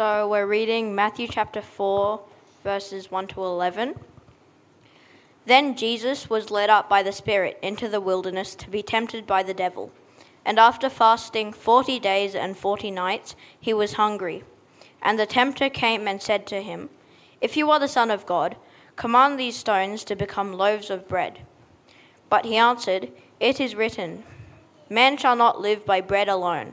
So we're reading Matthew chapter 4, verses 1 to 11. Then Jesus was led up by the Spirit into the wilderness to be tempted by the devil. And after fasting 40 days and 40 nights, he was hungry. And the tempter came and said to him, "If you are the Son of God, command these stones to become loaves of bread." But he answered, "It is written, 'Man shall not live by bread alone,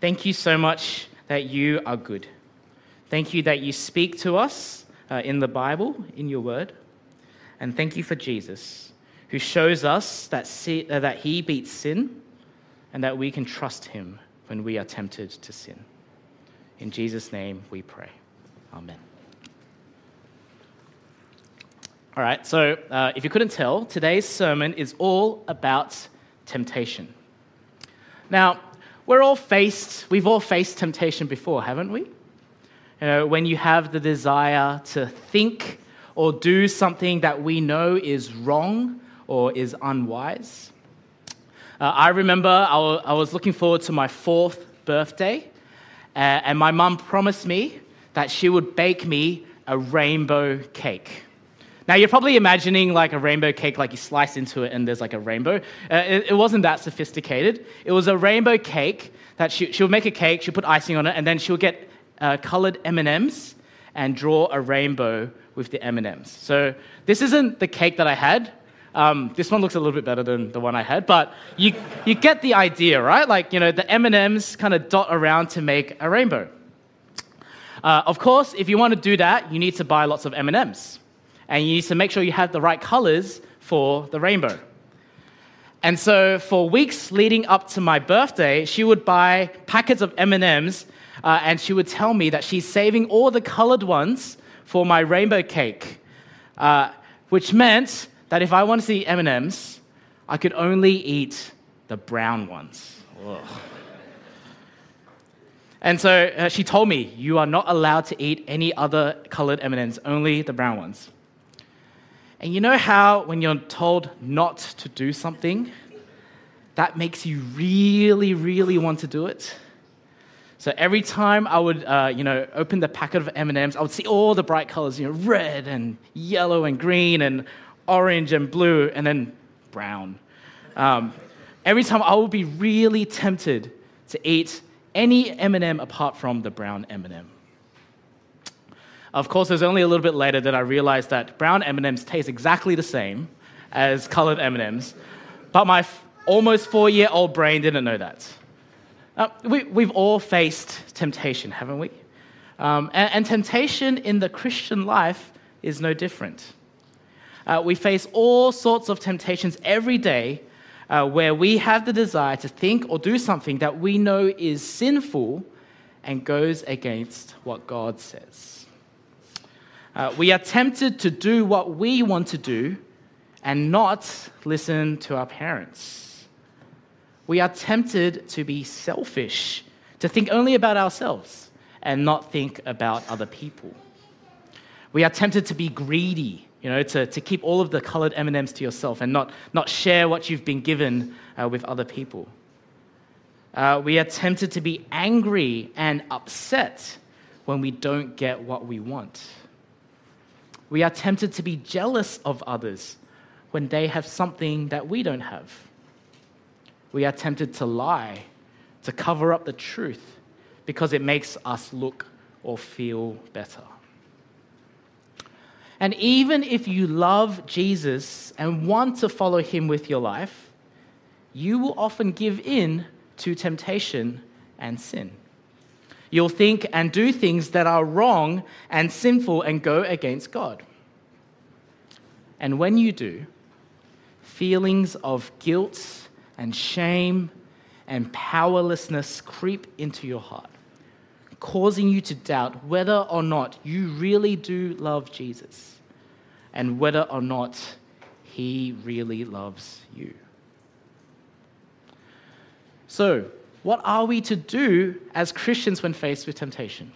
thank you so much that you are good. Thank you that you speak to us in the Bible, in your word. And thank you for Jesus, who shows us that he beats sin and that we can trust him when we are tempted to sin. In Jesus' name we pray. Amen. All right, so if you couldn't tell, today's sermon is all about temptation. Now, we've all faced temptation before, haven't we? You know, when you have the desire to think or do something that we know is wrong or is unwise. I remember I was looking forward to my 4th birthday, and my mum promised me that she would bake me a rainbow cake. Now, you're probably imagining like a rainbow cake, like you slice into it and there's like a rainbow. It wasn't that sophisticated. It was a rainbow cake that she would make a cake, she'd put icing on it, and then she'll get coloured M&Ms and draw a rainbow with the M&Ms. So this isn't the cake that I had. This one looks a little bit better than the one I had, but you get the idea, right? Like, you know, the M&Ms kind of dot around to make a rainbow. Of course, if you want to do that, you need to buy lots of M&Ms, and you need to make sure you have the right colors for the rainbow. And so for weeks leading up to my birthday, she would buy packets of M&Ms, and she would tell me that she's saving all the colored ones for my rainbow cake, which meant that if I wanted to eat M&Ms, I could only eat the brown ones. Ugh. And so she told me, "You are not allowed to eat any other colored M&Ms, only the brown ones." And you know how when you're told not to do something, that makes you really, really want to do it? So every time I would, open the packet of M&Ms, I would see all the bright colors, red and yellow and green and orange and blue and then brown. Every time I would be really tempted to eat any M&M apart from the brown M&M. Of course, it was only a little bit later that I realized that brown M&Ms taste exactly the same as colored M&Ms, but my almost 4-year-old brain didn't know that. We've all faced temptation, haven't we? And temptation in the Christian life is no different. We face all sorts of temptations every day where we have the desire to think or do something that we know is sinful and goes against what God says. We are tempted to do what we want to do and not listen to our parents. We are tempted to be selfish, to think only about ourselves and not think about other people. We are tempted to be greedy, to keep all of the colored M&Ms to yourself and not share what you've been given with other people. We are tempted to be angry and upset when we don't get what we want. We are tempted to be jealous of others when they have something that we don't have. We are tempted to lie, to cover up the truth, because it makes us look or feel better. And even if you love Jesus and want to follow him with your life, you will often give in to temptation and sin. You'll think and do things that are wrong and sinful and go against God. And when you do, feelings of guilt and shame and powerlessness creep into your heart, causing you to doubt whether or not you really do love Jesus and whether or not he really loves you. So, what are we to do as Christians when faced with temptation?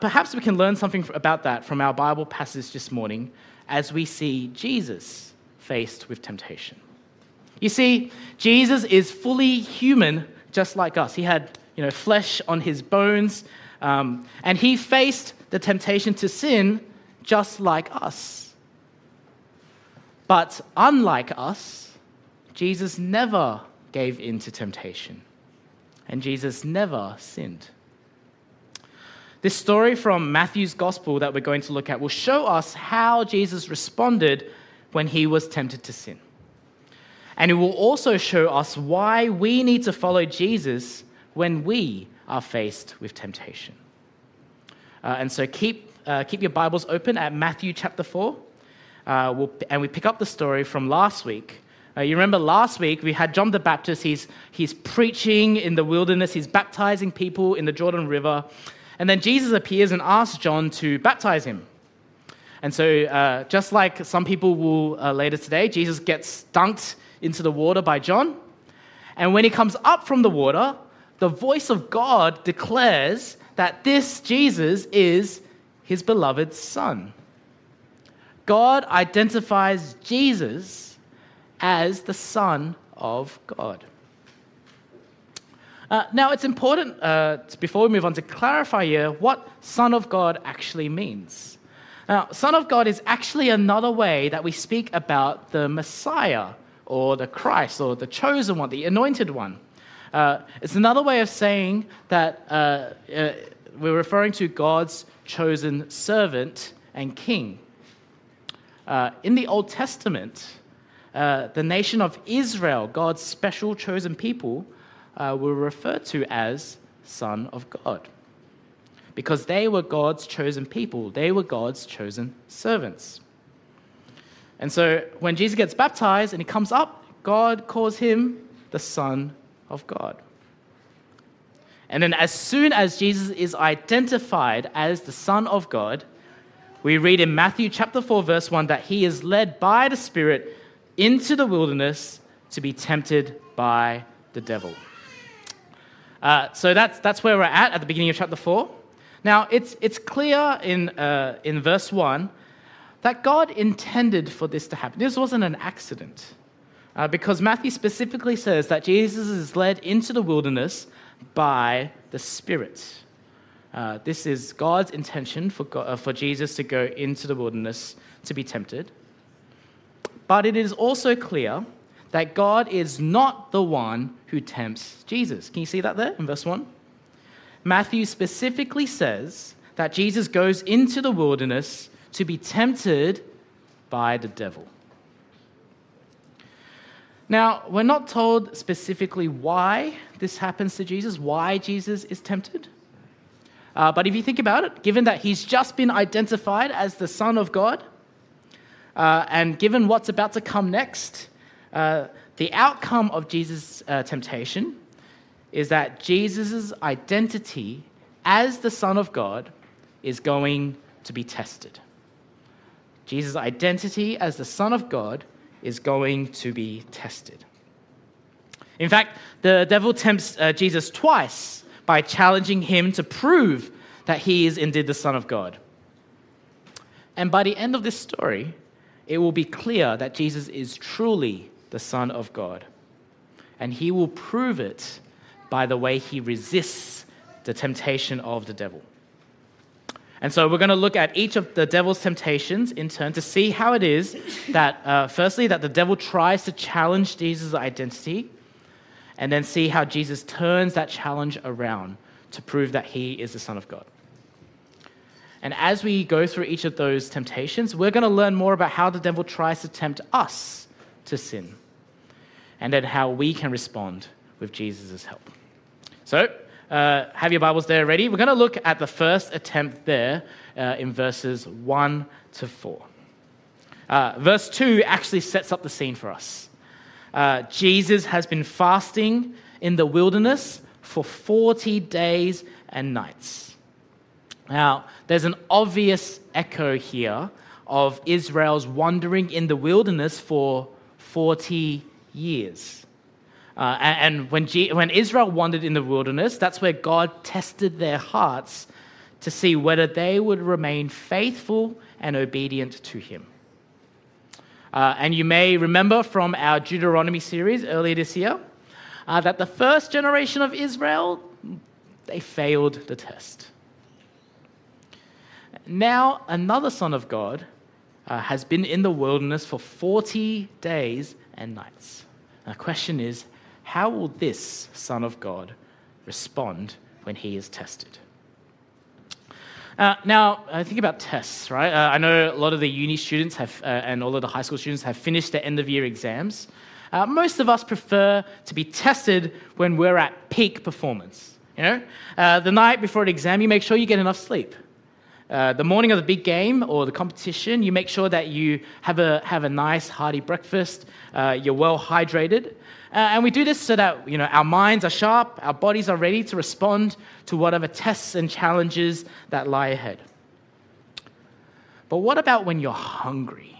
Perhaps we can learn something about that from our Bible passage this morning as we see Jesus faced with temptation. You see, Jesus is fully human just like us. He had, flesh on his bones, and he faced the temptation to sin just like us. But unlike us, Jesus never gave in to temptation, and Jesus never sinned. This story from Matthew's gospel that we're going to look at will show us how Jesus responded when he was tempted to sin. And it will also show us why we need to follow Jesus when we are faced with temptation. And so keep your Bibles open at Matthew chapter 4, and we pick up the story from last week. You remember last week we had John the Baptist. He's preaching in the wilderness. He's baptizing people in the Jordan River. And then Jesus appears and asks John to baptize him. And so just like some people will later today, Jesus gets dunked into the water by John. And when he comes up from the water, the voice of God declares that this Jesus is his beloved son. God identifies Jesus as the Son of God. Now, it's important, before we move on, to clarify here what Son of God actually means. Now, Son of God is actually another way that we speak about the Messiah, or the Christ, or the Chosen One, the Anointed One. It's another way of saying that we're referring to God's chosen servant and king. In the Old Testament, the nation of Israel, God's special chosen people, were referred to as Son of God because they were God's chosen people. They were God's chosen servants. And so when Jesus gets baptized and he comes up, God calls him the Son of God. And then as soon as Jesus is identified as the Son of God, we read in Matthew chapter 4, verse 1, that he is led by the Spirit into the wilderness to be tempted by the devil. So that's where we're at the beginning of chapter 4. Now, it's clear in verse 1 that God intended for this to happen. This wasn't an accident, because Matthew specifically says that Jesus is led into the wilderness by the Spirit. This is God's intention for Jesus to go into the wilderness to be tempted. But it is also clear that God is not the one who tempts Jesus. Can you see that there in verse 1? Matthew specifically says that Jesus goes into the wilderness to be tempted by the devil. Now, we're not told specifically why this happens to Jesus, why Jesus is tempted. But if you think about it, given that he's just been identified as the Son of God, and given what's about to come next, the outcome of Jesus' temptation is that Jesus' identity as the Son of God is going to be tested. Jesus' identity as the Son of God is going to be tested. In fact, the devil tempts Jesus twice by challenging him to prove that he is indeed the Son of God. And by the end of this story, it will be clear that Jesus is truly the Son of God. And he will prove it by the way he resists the temptation of the devil. And so we're going to look at each of the devil's temptations in turn to see how it is that, firstly, that the devil tries to challenge Jesus' identity, and then see how Jesus turns that challenge around to prove that he is the Son of God. And as we go through each of those temptations, we're going to learn more about how the devil tries to tempt us to sin, and then how we can respond with Jesus' help. So have your Bibles there ready. We're going to look at the first attempt there in verses 1 to 4. Verse 2 actually sets up the scene for us. Jesus has been fasting in the wilderness for 40 days and nights. Now, there's an obvious echo here of Israel's wandering in the wilderness for 40 years. And when Israel wandered in the wilderness, that's where God tested their hearts to see whether they would remain faithful and obedient to him. And you may remember from our Deuteronomy series earlier this year that the first generation of Israel, they failed the test. Now another son of God has been in the wilderness for 40 days and nights. The question is, how will this son of God respond when he is tested? Now, think about tests, right? I know a lot of the uni students have, and all of the high school students have finished their end-of-year exams. Most of us prefer to be tested when we're at peak performance. You know, the night before an exam, you make sure you get enough sleep. The morning of the big game or the competition, you make sure that you have a nice hearty breakfast, you're well hydrated. And we do this so that, you know, our minds are sharp, our bodies are ready to respond to whatever tests and challenges that lie ahead. But what about when you're hungry?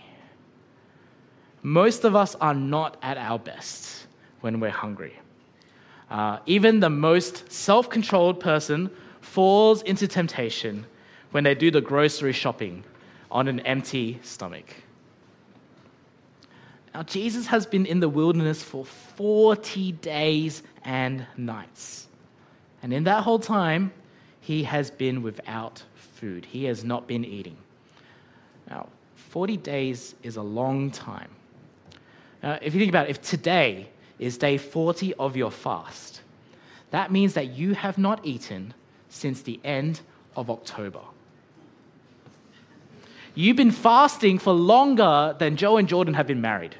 Most of us are not at our best when we're hungry. Even the most self-controlled person falls into temptation when they do the grocery shopping on an empty stomach. Now, Jesus has been in the wilderness for 40 days and nights. And in that whole time, he has been without food. He has not been eating. Now, 40 days is a long time. If you think about it, if today is day 40 of your fast, that means that you have not eaten since the end of October. You've been fasting for longer than Joe and Jordan have been married.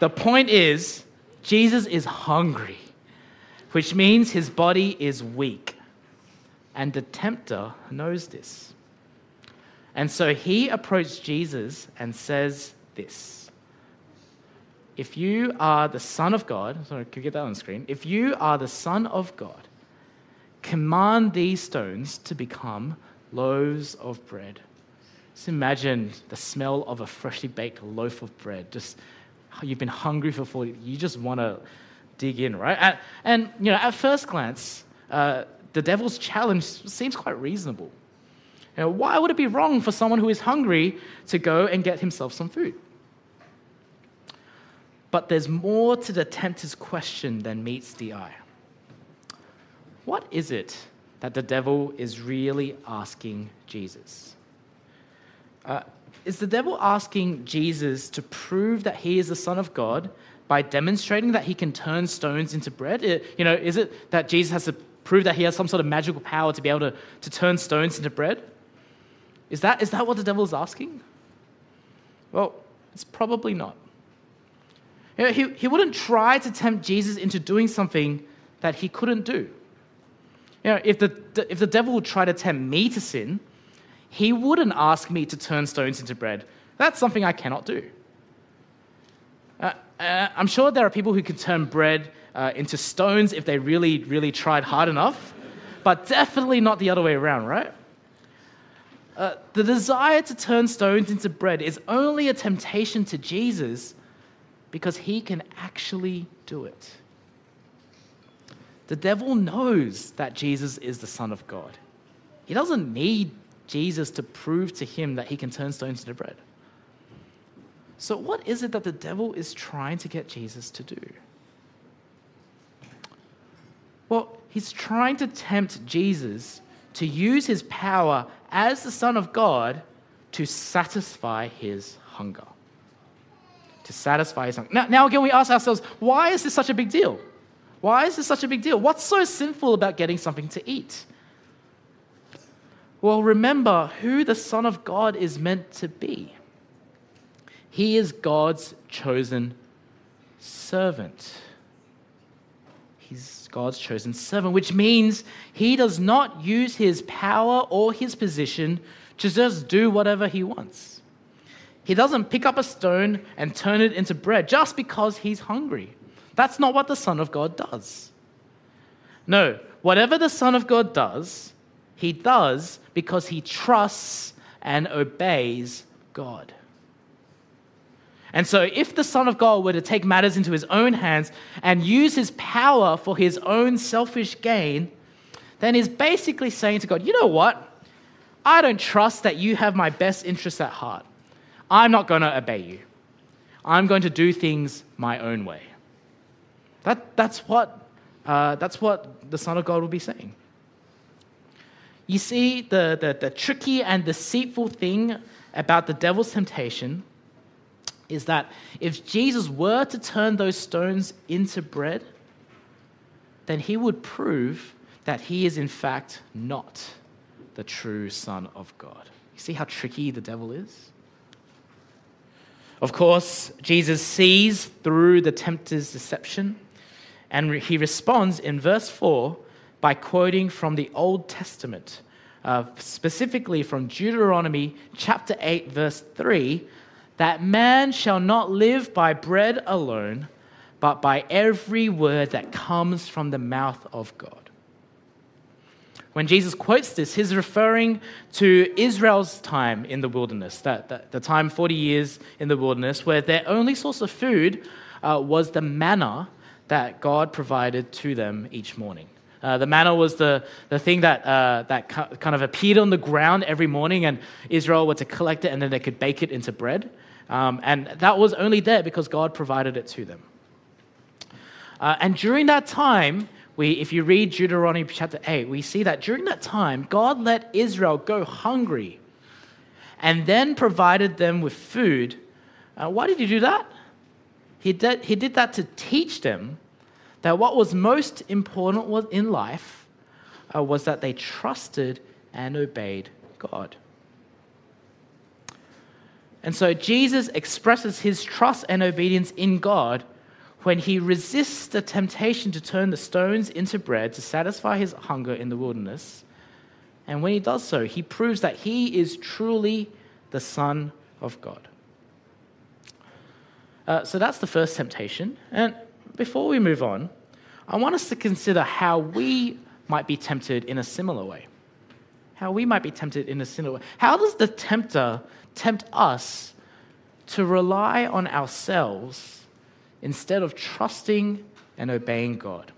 The point is, Jesus is hungry, which means his body is weak. And the tempter knows this. And so he approached Jesus and says this: "If you are the Son of God," sorry, can you get that on the screen? "If you are the Son of God, command these stones to become loaves of bread." Just imagine the smell of a freshly baked loaf of bread. Just, you've been hungry for 40, you just want to dig in, right? And you know, at first glance, the devil's challenge seems quite reasonable. You know, why would it be wrong for someone who is hungry to go and get himself some food? But there's more to the tempter's question than meets the eye. What is it that the devil is really asking Jesus? Is the devil asking Jesus to prove that he is the Son of God by demonstrating that he can turn stones into bread? You know, is it that Jesus has to prove that he has some sort of magical power to be able to turn stones into bread? Is that what the devil is asking? Well, it's probably not. You know, he wouldn't try to tempt Jesus into doing something that he couldn't do. You know, if the devil would try to tempt me to sin, he wouldn't ask me to turn stones into bread. That's something I cannot do. I'm sure there are people who can turn bread into stones if they really, really tried hard enough, but definitely not the other way around, right? The desire to turn stones into bread is only a temptation to Jesus because he can actually do it. The devil knows that Jesus is the Son of God. He doesn't need Jesus to prove to him that he can turn stones into bread. So what is it that the devil is trying to get Jesus to do? Well, he's trying to tempt Jesus to use his power as the Son of God to satisfy his hunger. Now again, we ask ourselves, why is this such a big deal? Why is this such a big deal? What's so sinful about getting something to eat? Well, remember who the Son of God is meant to be. He is God's chosen servant. He's God's chosen servant, which means he does not use his power or his position to just do whatever he wants. He doesn't pick up a stone and turn it into bread just because he's hungry. That's not what the Son of God does. No, whatever the Son of God does, he does because he trusts and obeys God. And so if the Son of God were to take matters into his own hands and use his power for his own selfish gain, then he's basically saying to God, you know what? I don't trust that you have my best interests at heart. I'm not going to obey you. I'm going to do things my own way. That's what the Son of God will be saying. You see, the tricky and deceitful thing about the devil's temptation is that if Jesus were to turn those stones into bread, then he would prove that he is in fact not the true Son of God. You see how tricky the devil is? Of course, Jesus sees through the tempter's deception, and he responds in verse 4 by quoting from the Old Testament, specifically from Deuteronomy chapter 8, verse 3, that man shall not live by bread alone, but by every word that comes from the mouth of God. When Jesus quotes this, he's referring to Israel's time in the wilderness, the time 40 years in the wilderness, where their only source of food was the manna that God provided to them each morning. The manna was the thing that kind of appeared on the ground every morning, and Israel were to collect it, and then they could bake it into bread. And that was only there because God provided it to them. And during that time, if you read Deuteronomy chapter 8, we see that during that time, God let Israel go hungry and then provided them with food. Why did he do that? He did that to teach them that what was most important in life was that they trusted and obeyed God. And so Jesus expresses his trust and obedience in God when he resists the temptation to turn the stones into bread to satisfy his hunger in the wilderness. And when he does so, he proves that he is truly the Son of God. So that's the first temptation. And before we move on, I want us to consider how we might be tempted in a similar way. How does the tempter tempt us to rely on ourselves instead of trusting and obeying God?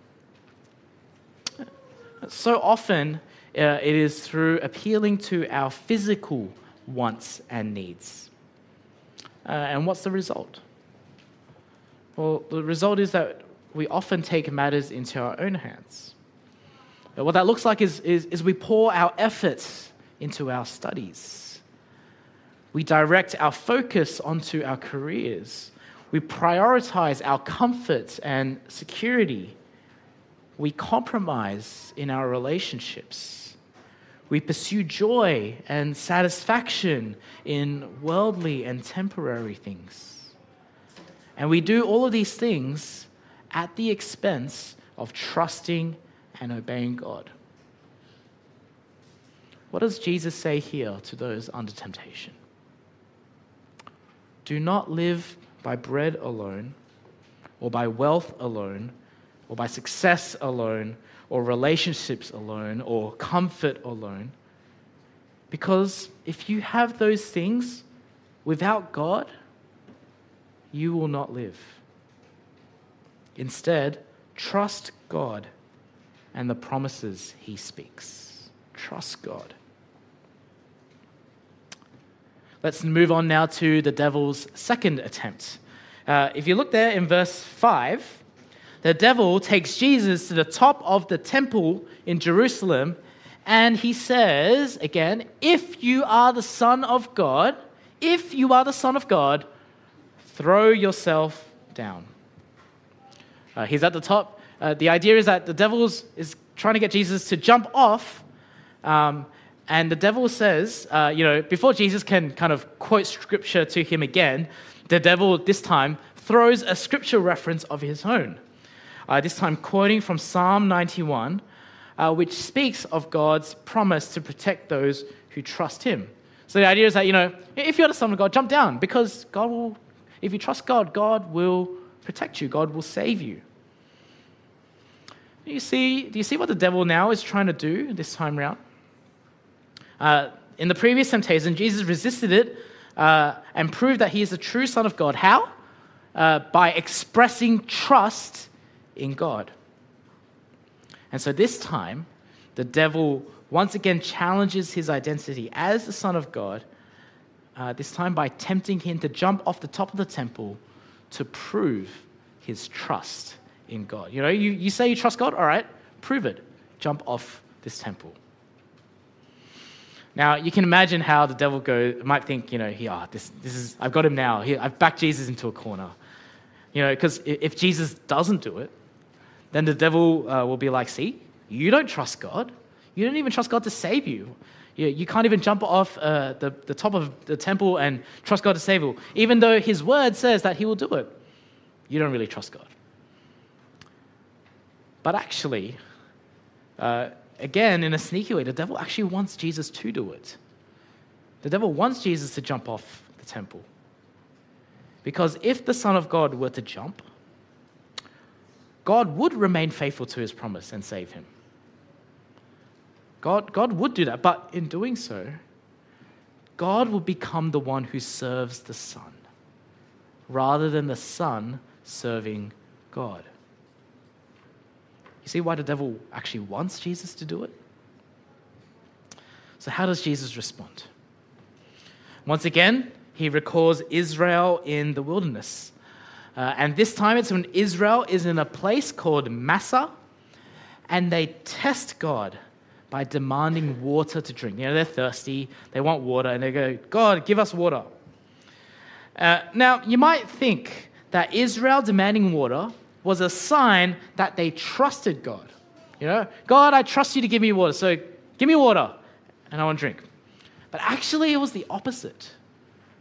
So often, it is through appealing to our physical wants and needs. And what's the result? Well, the result is that we often take matters into our own hands. What that looks like is we pour our efforts into our studies. We direct our focus onto our careers. We prioritize our comfort and security. We compromise in our relationships. We pursue joy and satisfaction in worldly and temporary things. And we do all of these things at the expense of trusting and obeying God. What does Jesus say here to those under temptation? Do not live by bread alone, or by wealth alone, or by success alone, or relationships alone, or comfort alone. Because if you have those things without God, you will not live. Instead, trust God and the promises he speaks. Trust God. Let's move on now to the devil's second attempt. If you look there in verse 5, the devil takes Jesus to the top of the temple in Jerusalem, and he says, again, if you are the Son of God, throw yourself down. He's at the top. The idea is that the devil is trying to get Jesus to jump off, and the devil says, before Jesus can kind of quote scripture to him again, the devil this time throws a scripture reference of his own, this time quoting from Psalm 91, which speaks of God's promise to protect those who trust him. So the idea is that, if you're the son of God, jump down, because God will, if you trust God, God will protect you, God will save you. Do you see what the devil now is trying to do this time around? In the previous temptation, Jesus resisted it and proved that he is the true Son of God. How? By expressing trust in God. And so this time, the devil once again challenges his identity as the Son of God, this time by tempting him to jump off the top of the temple to prove his trust in God. You say you trust God? All right, prove it. Jump off this temple. Now, you can imagine how the devil might think, I've got him now. I've backed Jesus into a corner. Because if Jesus doesn't do it, then the devil will be like, see, you don't trust God. You don't even trust God to save you. You can't even jump off the top of the temple and trust God to save you, even though his word says that he will do it. You don't really trust God. But actually, again, in a sneaky way, the devil actually wants Jesus to do it. The devil wants Jesus to jump off the temple. Because if the Son of God were to jump, God would remain faithful to his promise and save him. God would do that, but in doing so, God will become the one who serves the Son, rather than the Son serving God. You see why the devil actually wants Jesus to do it? So how does Jesus respond? Once again, he recalls Israel in the wilderness. And this time it's when Israel is in a place called Massa, and they test God by demanding water to drink. They're thirsty, they want water, and they go, God, give us water. Now, you might think that Israel demanding water was a sign that they trusted God. God, I trust you to give me water, so give me water, and I want to drink. But actually, it was the opposite.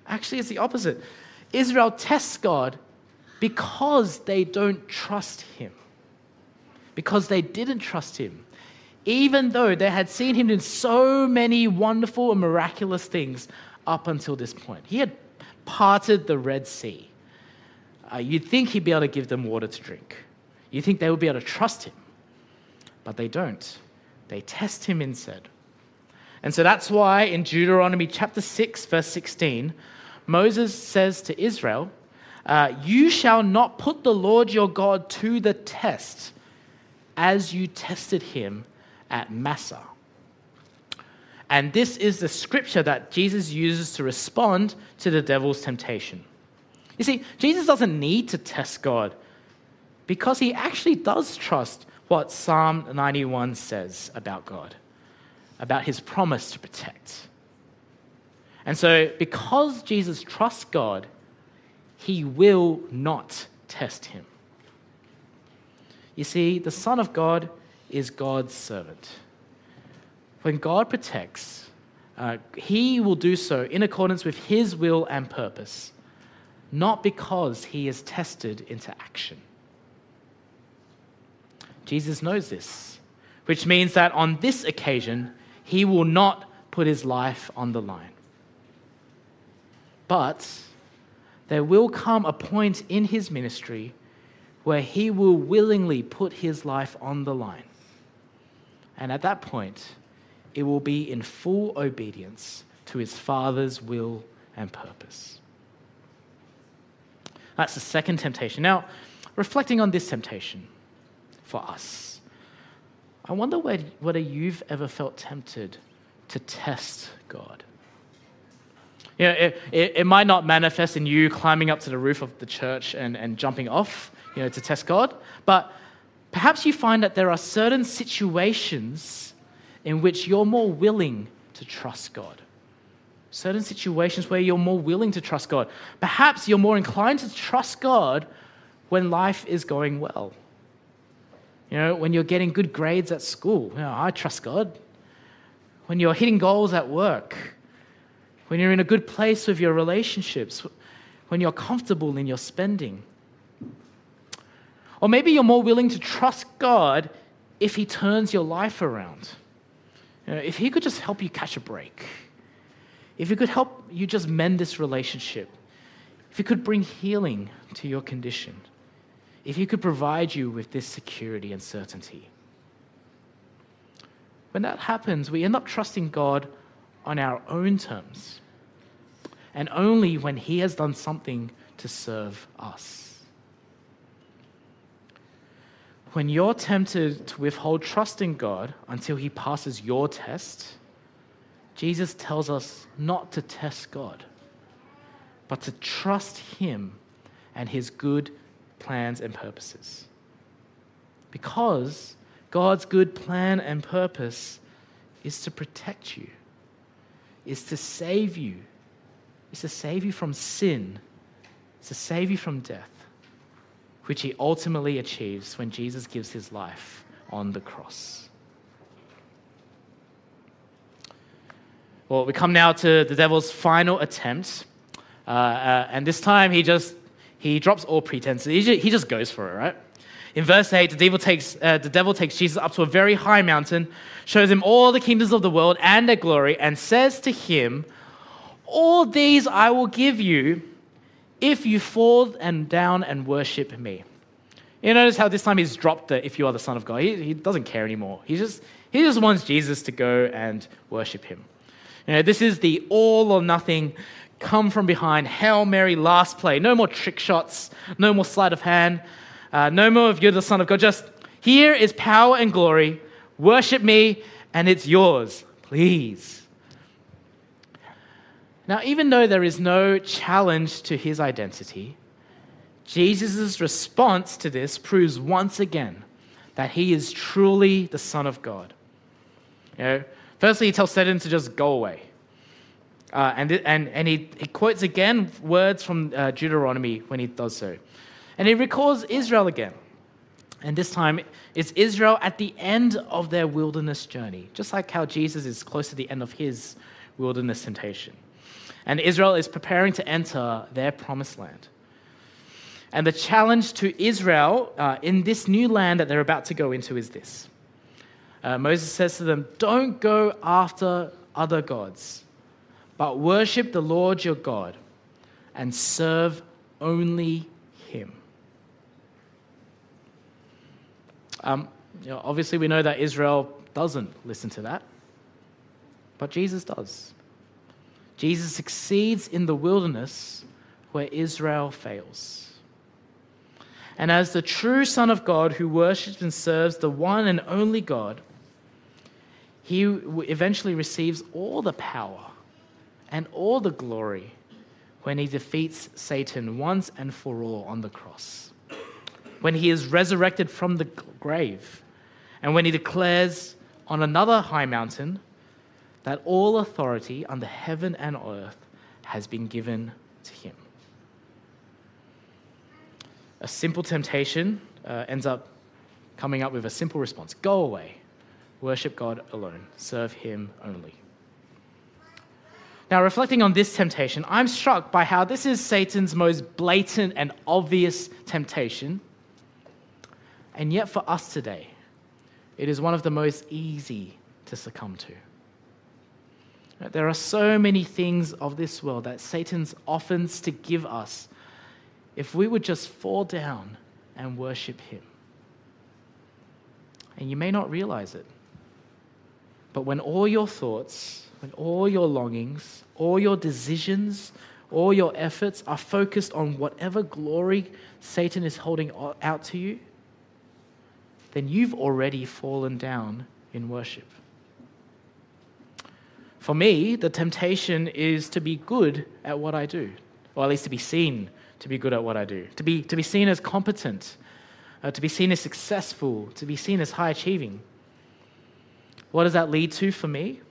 Actually, it's the opposite. Israel tests God because they don't trust him, because they didn't trust him, even though they had seen him do so many wonderful and miraculous things up until this point. He had parted the Red Sea. You'd think he'd be able to give them water to drink. You'd think they would be able to trust him. But they don't. They test him instead. And so that's why in Deuteronomy chapter 6, verse 16, Moses says to Israel, you shall not put the Lord your God to the test as you tested him at Massah. And this is the scripture that Jesus uses to respond to the devil's temptation. You see, Jesus doesn't need to test God because he actually does trust what Psalm 91 says about God, about his promise to protect. And so because Jesus trusts God, he will not test him. You see, the Son of God is God's servant. When God protects, he will do so in accordance with his will and purpose, not because he is tested into action. Jesus knows this, which means that on this occasion, he will not put his life on the line. But there will come a point in his ministry where he will willingly put his life on the line. And at that point, it will be in full obedience to his Father's will and purpose. That's the second temptation. Now, reflecting on this temptation for us, I wonder whether you've ever felt tempted to test God. It might not manifest in you climbing up to the roof of the church and jumping off, to test God, but perhaps you find that there are certain situations in which you're more willing to trust God. Certain situations where you're more willing to trust God. Perhaps you're more inclined to trust God when life is going well. You know, when you're getting good grades at school, you know, I trust God. When you're hitting goals at work, when you're in a good place with your relationships, when you're comfortable in your spending. Or maybe you're more willing to trust God if He turns your life around. You know, if He could just help you catch a break. If He could help you just mend this relationship. If He could bring healing to your condition. If He could provide you with this security and certainty. When that happens, we end up trusting God on our own terms, and only when He has done something to serve us. When you're tempted to withhold trust in God until He passes your test, Jesus tells us not to test God, but to trust Him and His good plans and purposes. Because God's good plan and purpose is to protect you, is to save you. It's to save you from sin. It's to save you from death, which He ultimately achieves when Jesus gives His life on the cross. Well, we come now to the devil's final attempt. And this time he drops all pretenses. He just goes for it, right? In verse 8, the devil takes Jesus up to a very high mountain, shows Him all the kingdoms of the world and their glory, and says to Him, "All these I will give you if you fall and down and worship me." You notice how this time he's dropped the "if you are the Son of God." He doesn't care anymore. He just wants Jesus to go and worship Him. You know, this is the all or nothing, come from behind, Hail Mary last play. No more trick shots, no more sleight of hand, no more "if you're the Son of God." Just, "Here is power and glory. Worship me and it's yours, please." Now, even though there is no challenge to His identity, Jesus' response to this proves once again that He is truly the Son of God. You know, firstly, He tells Satan to just go away. And he quotes again words from Deuteronomy when he does so. And he recalls Israel again. And this time, it's Israel at the end of their wilderness journey, just like how Jesus is close to the end of His wilderness temptation. And Israel is preparing to enter their promised land. And the challenge to Israel in this new land that they're about to go into is this. Moses says to them, "Don't go after other gods, but worship the Lord your God and serve only Him." You know, obviously, we know that Israel doesn't listen to that, but Jesus does. Jesus succeeds in the wilderness where Israel fails. And as the true Son of God who worships and serves the one and only God, He eventually receives all the power and all the glory when He defeats Satan once and for all on the cross, when He is resurrected from the grave, and when He declares on another high mountain that all authority under heaven and earth has been given to Him. A simple temptation ends up coming up with a simple response. Go away. Worship God alone. Serve Him only. Now, reflecting on this temptation, I'm struck by how this is Satan's most blatant and obvious temptation. And yet for us today, it is one of the most easy to succumb to. There are so many things of this world that Satan offers to give us if we would just fall down and worship him. And you may not realize it, but when all your thoughts, when all your longings, all your decisions, all your efforts are focused on whatever glory Satan is holding out to you, then you've already fallen down in worship. For me, the temptation is to be good at what I do, or at least to be seen to be good at what I do, to be seen as competent, to be seen as successful, to be seen as high-achieving. What does that lead to for me?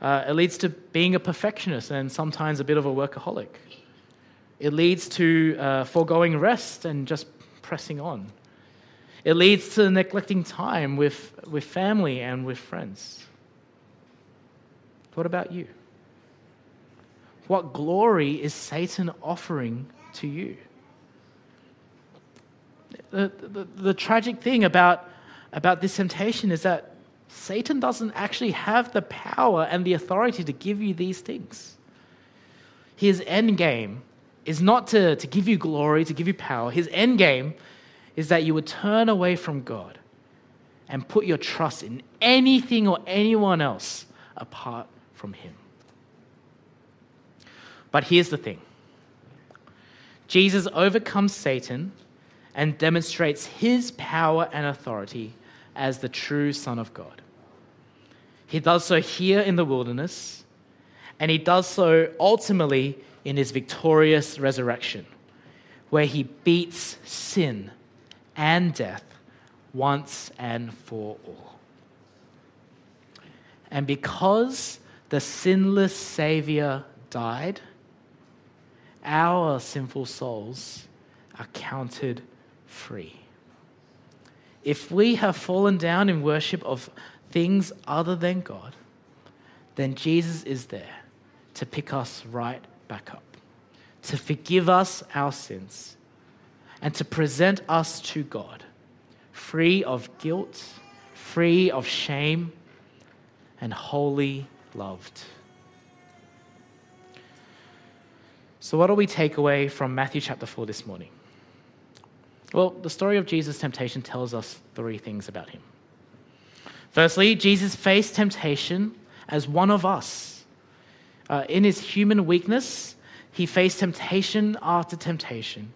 It leads to being a perfectionist and sometimes a bit of a workaholic. It leads to foregoing rest and just pressing on. It leads to neglecting time with family and with friends. What about you? What glory is Satan offering to you? The tragic thing about this temptation is that Satan doesn't actually have the power and the authority to give you these things. His end game is not to give you glory, to give you power. His end game is that you would turn away from God and put your trust in anything or anyone else apart from him. But here's the thing. Jesus overcomes Satan and demonstrates his power and authority as the true Son of God. He does so here in the wilderness, and he does so ultimately in his victorious resurrection, where he beats sin and death once and for all. And because the sinless Savior died, our sinful souls are counted free. If we have fallen down in worship of things other than God, then Jesus is there to pick us right back up, to forgive us our sins, and to present us to God, free of guilt, free of shame, and wholly loved. So what do we take away from Matthew chapter 4 this morning? Well, the story of Jesus' temptation tells us three things about him. Firstly, Jesus faced temptation as one of us. In his human weakness, he faced temptation after temptation,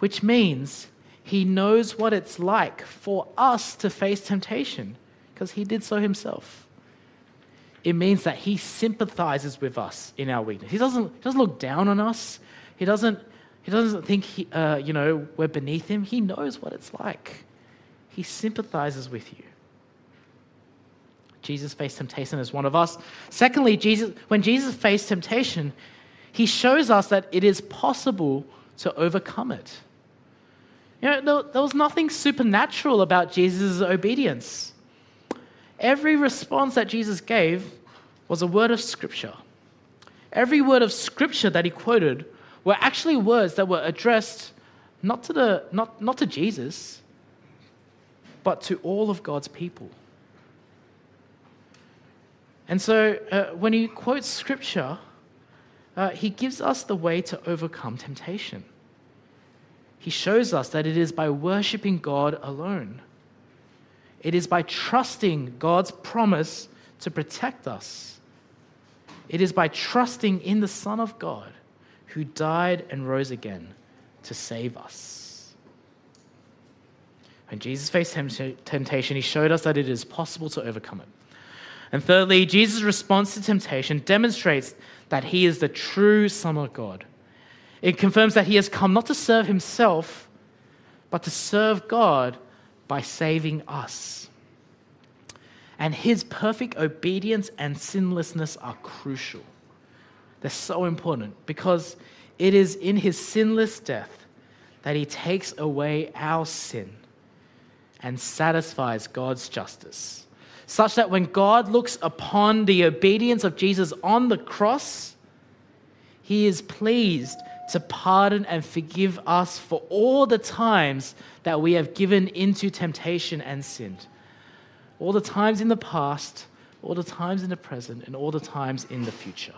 which means he knows what it's like for us to face temptation because he did so himself. It means that he sympathizes with us in our weakness. He doesn't look down on us. He doesn't think we're beneath him. He knows what it's like. He sympathizes with you. Jesus faced temptation as one of us. Secondly, when Jesus faced temptation, he shows us that it is possible to overcome it. There was nothing supernatural about Jesus' obedience. Every response that Jesus gave was a word of Scripture. Every word of Scripture that he quoted were actually words that were addressed not to Jesus, but to all of God's people. And so when he quotes Scripture, he gives us the way to overcome temptation. He shows us that it is by worshiping God alone. It is by trusting God's promise to protect us. It is by trusting in the Son of God, who died and rose again to save us. When Jesus faced temptation, he showed us that it is possible to overcome it. And thirdly, Jesus' response to temptation demonstrates that he is the true Son of God. It confirms that he has come not to serve himself, but to serve God by saving us. And his perfect obedience and sinlessness are crucial. They're so important because it is in his sinless death that he takes away our sin and satisfies God's justice, such that when God looks upon the obedience of Jesus on the cross, he is pleased to pardon and forgive us for all the times that we have given into temptation and sinned. All the times in the past, all the times in the present, and all the times in the future.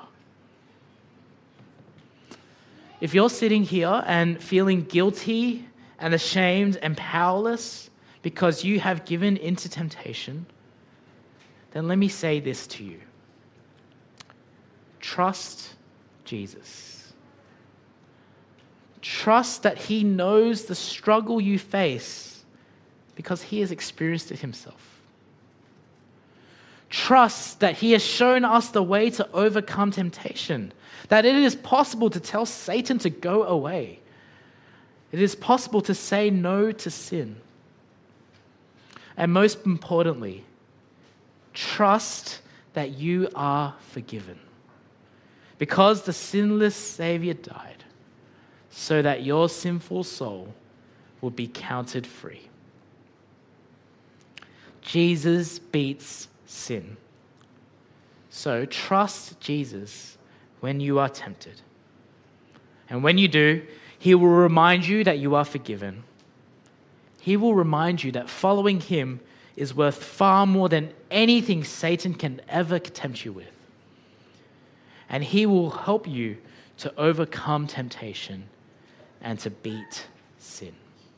If you're sitting here and feeling guilty and ashamed and powerless because you have given into temptation, then let me say this to you. Trust Jesus. Trust that he knows the struggle you face because he has experienced it himself. Trust that he has shown us the way to overcome temptation, that it is possible to tell Satan to go away. It is possible to say no to sin. And most importantly, trust that you are forgiven. Because the sinless Savior died so that your sinful soul would be counted free. Jesus beats sin. So trust Jesus when you are tempted. And when you do, he will remind you that you are forgiven. He will remind you that following him is worth far more than anything Satan can ever tempt you with. And he will help you to overcome temptation and to beat sin.